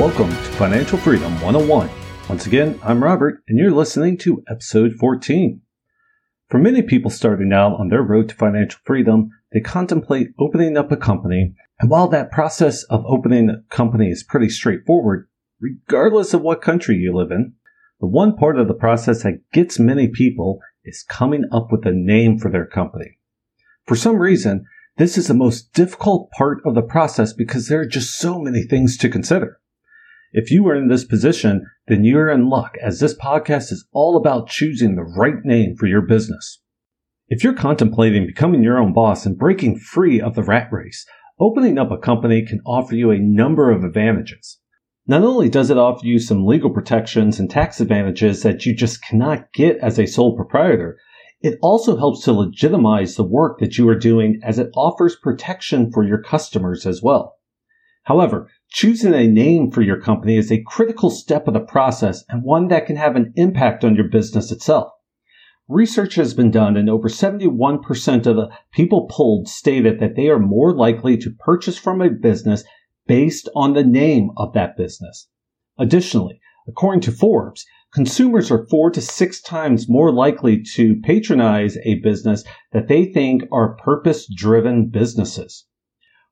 Welcome to Financial Freedom 101. Once again, I'm Robert, and you're listening to episode 14. For many people starting out on their road to financial freedom, they contemplate opening up a company, and while that process of opening a company is pretty straightforward, regardless of what country you live in, the one part of the process that gets many people is coming up with a name for their company. For some reason, this is the most difficult part of the process because there are just so many things to consider. If you are in this position, then you're in luck, as this podcast is all about choosing the right name for your business. If you're contemplating becoming your own boss and breaking free of the rat race, opening up a company can offer you a number of advantages. Not only does it offer you some legal protections and tax advantages that you just cannot get as a sole proprietor, it also helps to legitimize the work that you are doing, as it offers protection for your customers as well. However, choosing a name for your company is a critical step of the process, and one that can have an impact on your business itself. Research has been done, and over 71% of the people polled stated that they are more likely to purchase from a business based on the name of that business. Additionally, according to Forbes, consumers are 4 to 6 times more likely to patronize a business that they think are purpose-driven businesses.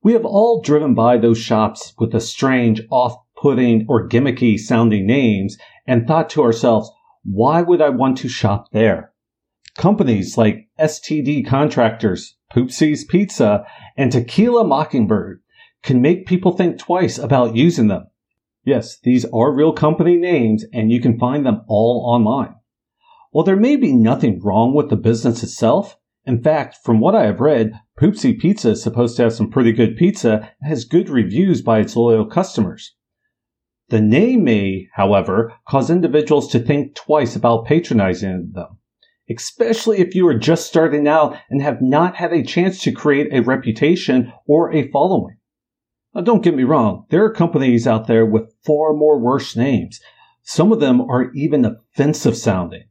We have all driven by those shops with the strange, off-putting, or gimmicky-sounding names and thought to ourselves, why would I want to shop there? Companies like STD Contractors, Poopsie's Pizza, and Tequila Mockingbird can make people think twice about using them. Yes, these are real company names, and you can find them all online. While there may be nothing wrong with the business itself, in fact, from what I have read, Poopsie Pizza is supposed to have some pretty good pizza and has good reviews by its loyal customers. The name may, however, cause individuals to think twice about patronizing them, especially if you are just starting out and have not had a chance to create a reputation or a following. Now, don't get me wrong, there are companies out there with far more worse names. Some of them are even offensive sounding.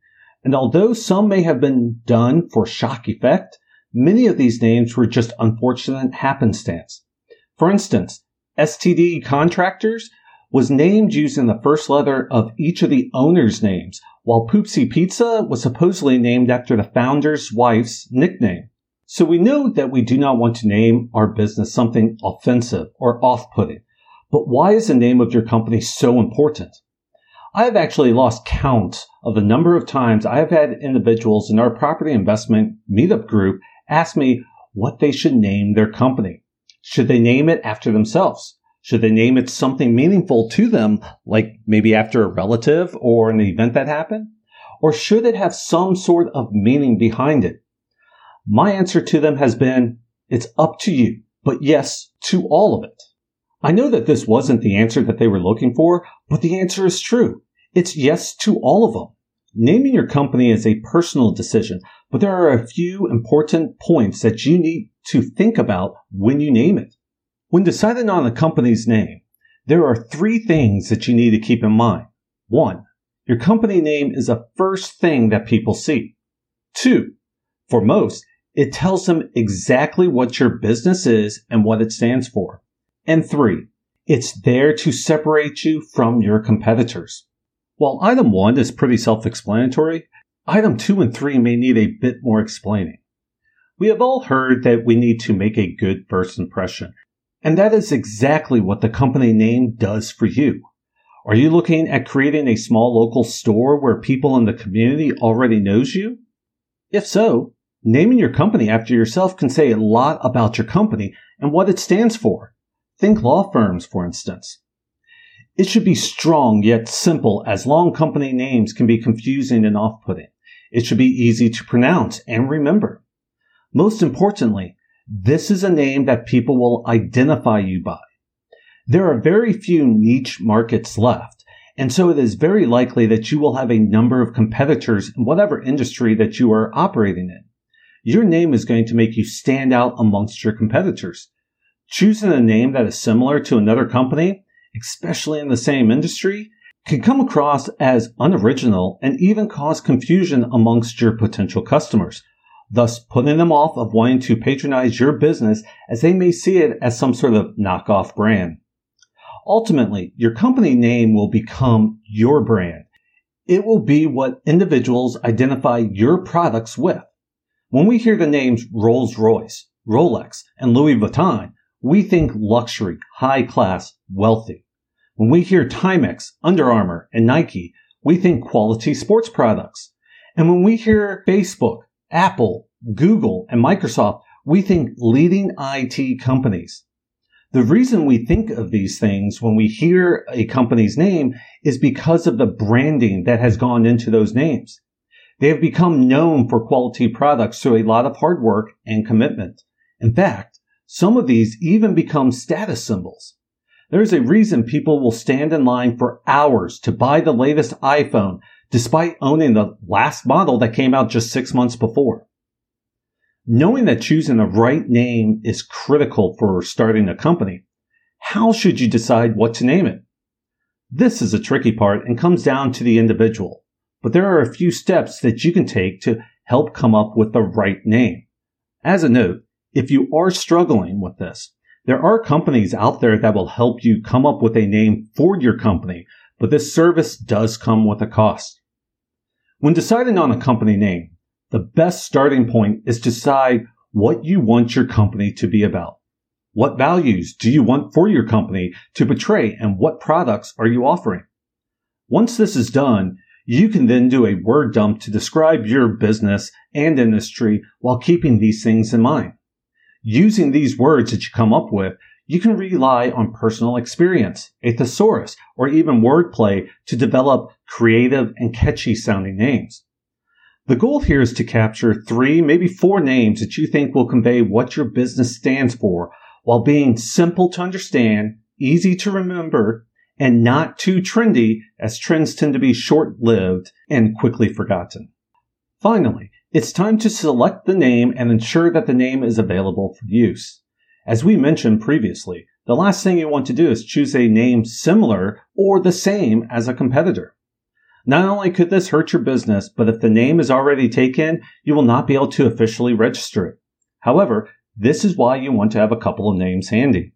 And although some may have been done for shock effect, many of these names were just unfortunate happenstance. For instance, STD Contractors was named using the first letter of each of the owners' names, while Poopsie Pizza was supposedly named after the founder's wife's nickname. So we know that we do not want to name our business something offensive or off-putting. But why is the name of your company so important? I have actually lost count of the number of times I have had individuals in our property investment meetup group ask me what they should name their company. Should they name it after themselves? Should they name it something meaningful to them, like maybe after a relative or an event that happened? Or should it have some sort of meaning behind it? My answer to them has been, it's up to you, but yes to all of it. I know that this wasn't the answer that they were looking for, but the answer is true. It's yes to all of them. Naming your company is a personal decision, but there are a few important points that you need to think about when you name it. When deciding on a company's name, there are 3 things that you need to keep in mind. 1, your company name is the first thing that people see. 2, for most, it tells them exactly what your business is and what it stands for. And 3, it's there to separate you from your competitors. While item 1 is pretty self-explanatory, item 2 and 3 may need a bit more explaining. We have all heard that we need to make a good first impression, and that is exactly what the company name does for you. Are you looking at creating a small local store where people in the community already knows you? If so, naming your company after yourself can say a lot about your company and what it stands for. Think law firms, for instance. It should be strong yet simple, as long company names can be confusing and off-putting. It should be easy to pronounce and remember. Most importantly, this is a name that people will identify you by. There are very few niche markets left, and so it is very likely that you will have a number of competitors in whatever industry that you are operating in. Your name is going to make you stand out amongst your competitors. Choosing a name that is similar to another company, especially in the same industry, can come across as unoriginal and even cause confusion amongst your potential customers, thus putting them off of wanting to patronize your business, as they may see it as some sort of knockoff brand. Ultimately, your company name will become your brand. It will be what individuals identify your products with. When we hear the names Rolls-Royce, Rolex, and Louis Vuitton, we think luxury, high-class, wealthy. When we hear Timex, Under Armour, and Nike, we think quality sports products. And when we hear Facebook, Apple, Google, and Microsoft, we think leading IT companies. The reason we think of these things when we hear a company's name is because of the branding that has gone into those names. They have become known for quality products through a lot of hard work and commitment. In fact, some of these even become status symbols. There's a reason people will stand in line for hours to buy the latest iPhone despite owning the last model that came out just 6 months before. Knowing that choosing the right name is critical for starting a company, how should you decide what to name it? This is a tricky part and comes down to the individual, but there are a few steps that you can take to help come up with the right name. As a note, if you are struggling with this, there are companies out there that will help you come up with a name for your company, but this service does come with a cost. When deciding on a company name, the best starting point is to decide what you want your company to be about. What values do you want for your company to portray, and what products are you offering? Once this is done, you can then do a word dump to describe your business and industry while keeping these things in mind. Using these words that you come up with, you can rely on personal experience, a thesaurus, or even wordplay to develop creative and catchy sounding names. The goal here is to capture 3, maybe 4 names that you think will convey what your business stands for while being simple to understand, easy to remember, and not too trendy, as trends tend to be short-lived and quickly forgotten. Finally, it's time to select the name and ensure that the name is available for use. As we mentioned previously, the last thing you want to do is choose a name similar or the same as a competitor. Not only could this hurt your business, but if the name is already taken, you will not be able to officially register it. However, this is why you want to have a couple of names handy.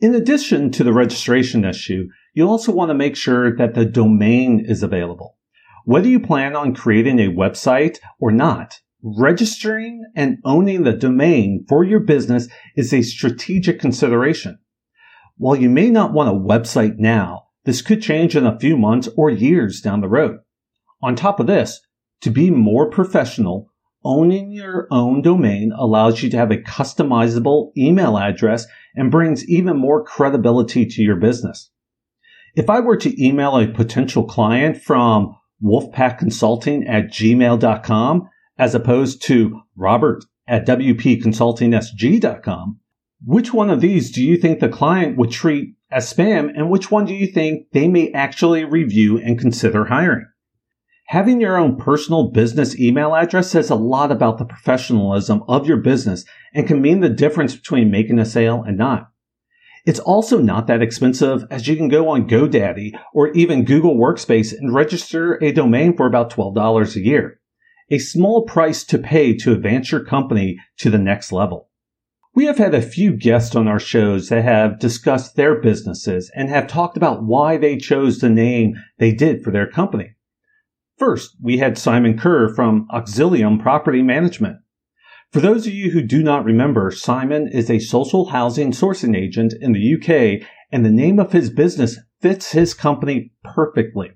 In addition to the registration issue, you also want to make sure that the domain is available. Whether you plan on creating a website or not, registering and owning the domain for your business is a strategic consideration. While you may not want a website now, this could change in a few months or years down the road. On top of this, to be more professional, owning your own domain allows you to have a customizable email address and brings even more credibility to your business. If I were to email a potential client from wolfpackconsulting@gmail.com as opposed to robert@wpconsultingsg.com, which one of these do you think the client would treat as spam, and which one do you think they may actually review and consider hiring? Having your own personal business email address says a lot about the professionalism of your business and can mean the difference between making a sale and not. It's also not that expensive, as you can go on GoDaddy or even Google Workspace and register a domain for about $12 a year. A small price to pay to advance your company to the next level. We have had a few guests on our shows that have discussed their businesses and have talked about why they chose the name they did for their company. First, we had Simon Kerr from Auxilium Property Management. For those of you who do not remember, Simon is a social housing sourcing agent in the UK, and the name of his business fits his company perfectly.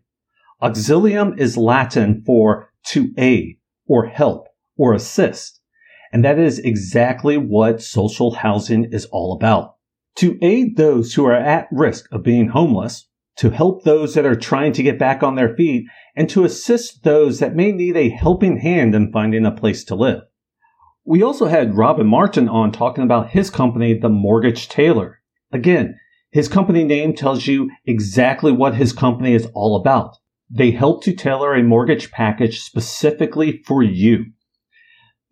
Auxilium is Latin for to aid, or help, or assist. And that is exactly what social housing is all about. To aid those who are at risk of being homeless, to help those that are trying to get back on their feet, and to assist those that may need a helping hand in finding a place to live. We also had Robin Martin on talking about his company, The Mortgage Tailor. Again, his company name tells you exactly what his company is all about. They help to tailor a mortgage package specifically for you.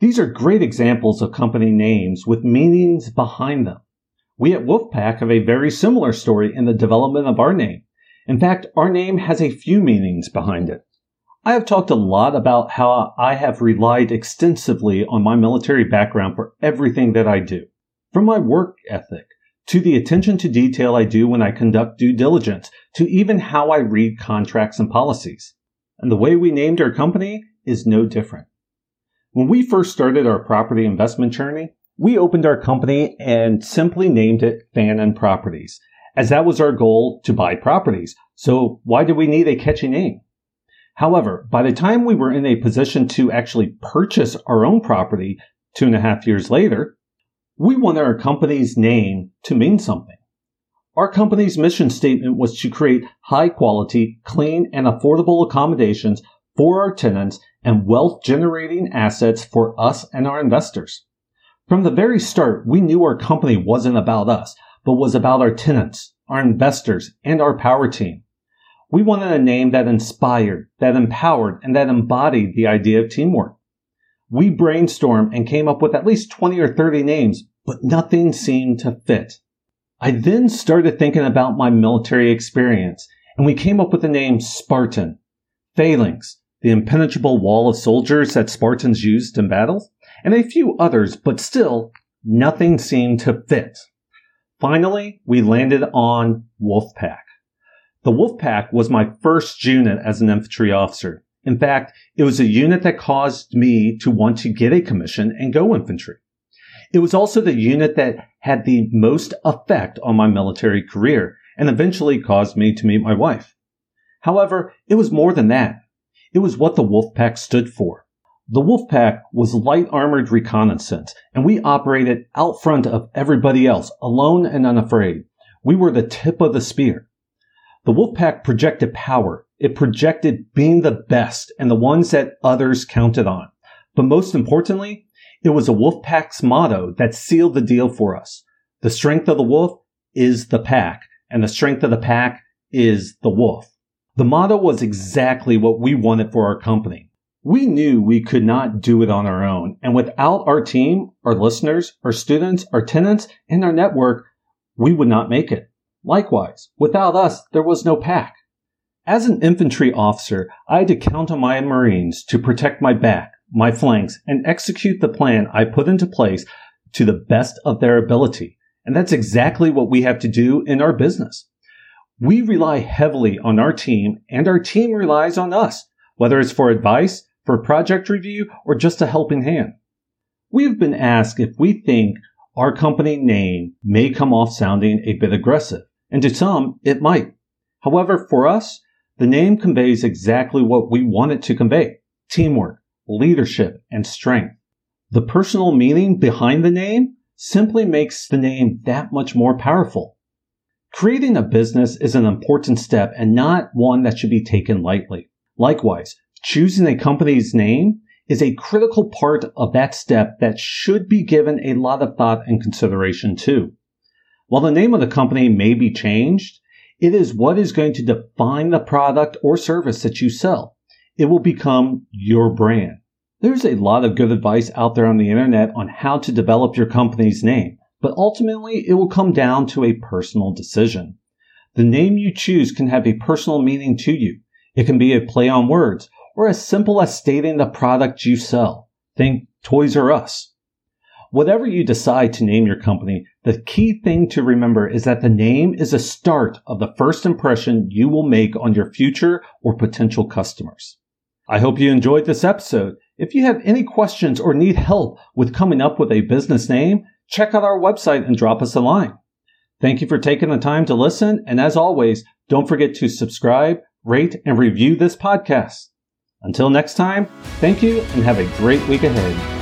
These are great examples of company names with meanings behind them. We at Wolfpack have a very similar story in the development of our name. In fact, our name has a few meanings behind it. I have talked a lot about how I have relied extensively on my military background for everything that I do, from my work ethic to the attention to detail I do when I conduct due diligence, to even how I read contracts and policies. And the way we named our company is no different. When we first started our property investment journey, we opened our company and simply named it Fanon Properties, as that was our goal, to buy properties. So why did we need a catchy name? However, by the time we were in a position to actually purchase our own property 2.5 years later, we wanted our company's name to mean something. Our company's mission statement was to create high-quality, clean, and affordable accommodations for our tenants and wealth-generating assets for us and our investors. From the very start, we knew our company wasn't about us, but was about our tenants, our investors, and our power team. We wanted a name that inspired, that empowered, and that embodied the idea of teamwork. We brainstormed and came up with at least 20 or 30 names, but nothing seemed to fit. I then started thinking about my military experience, and we came up with the name Spartan, Phalanx, the impenetrable wall of soldiers that Spartans used in battle, and a few others, but still, nothing seemed to fit. Finally, we landed on Wolfpack. The Wolfpack was my first unit as an infantry officer. In fact, it was a unit that caused me to want to get a commission and go infantry. It was also the unit that had the most effect on my military career and eventually caused me to meet my wife. However, it was more than that. It was what the Wolfpack stood for. The Wolfpack was light armored reconnaissance, and we operated out front of everybody else, alone and unafraid. We were the tip of the spear. The Wolfpack projected power. It projected being the best and the ones that others counted on. But most importantly, it was a Wolfpack's motto that sealed the deal for us. The strength of the wolf is the pack, and the strength of the pack is the wolf. The motto was exactly what we wanted for our company. We knew we could not do it on our own, and without our team, our listeners, our students, our tenants, and our network, we would not make it. Likewise, without us, there was no pack. As an infantry officer, I had to count on my Marines to protect my back, my flanks, and execute the plan I put into place to the best of their ability. And that's exactly what we have to do in our business. We rely heavily on our team, and our team relies on us, whether it's for advice, for project review, or just a helping hand. We've been asked if we think our company name may come off sounding a bit aggressive, and to some, it might. However, for us, the name conveys exactly what we want it to convey: teamwork, leadership, and strength. The personal meaning behind the name simply makes the name that much more powerful. Creating a business is an important step and not one that should be taken lightly. Likewise, choosing a company's name is a critical part of that step that should be given a lot of thought and consideration too. While the name of the company may be changed, it is what is going to define the product or service that you sell. It will become your brand. There's a lot of good advice out there on the internet on how to develop your company's name, but ultimately it will come down to a personal decision. The name you choose can have a personal meaning to you. It can be a play on words or as simple as stating the product you sell. Think Toys R Us. Whatever you decide to name your company, the key thing to remember is that the name is a start of the first impression you will make on your future or potential customers. I hope you enjoyed this episode. If you have any questions or need help with coming up with a business name, check out our website and drop us a line. Thank you for taking the time to listen. And as always, don't forget to subscribe, rate, and review this podcast. Until next time, thank you and have a great week ahead.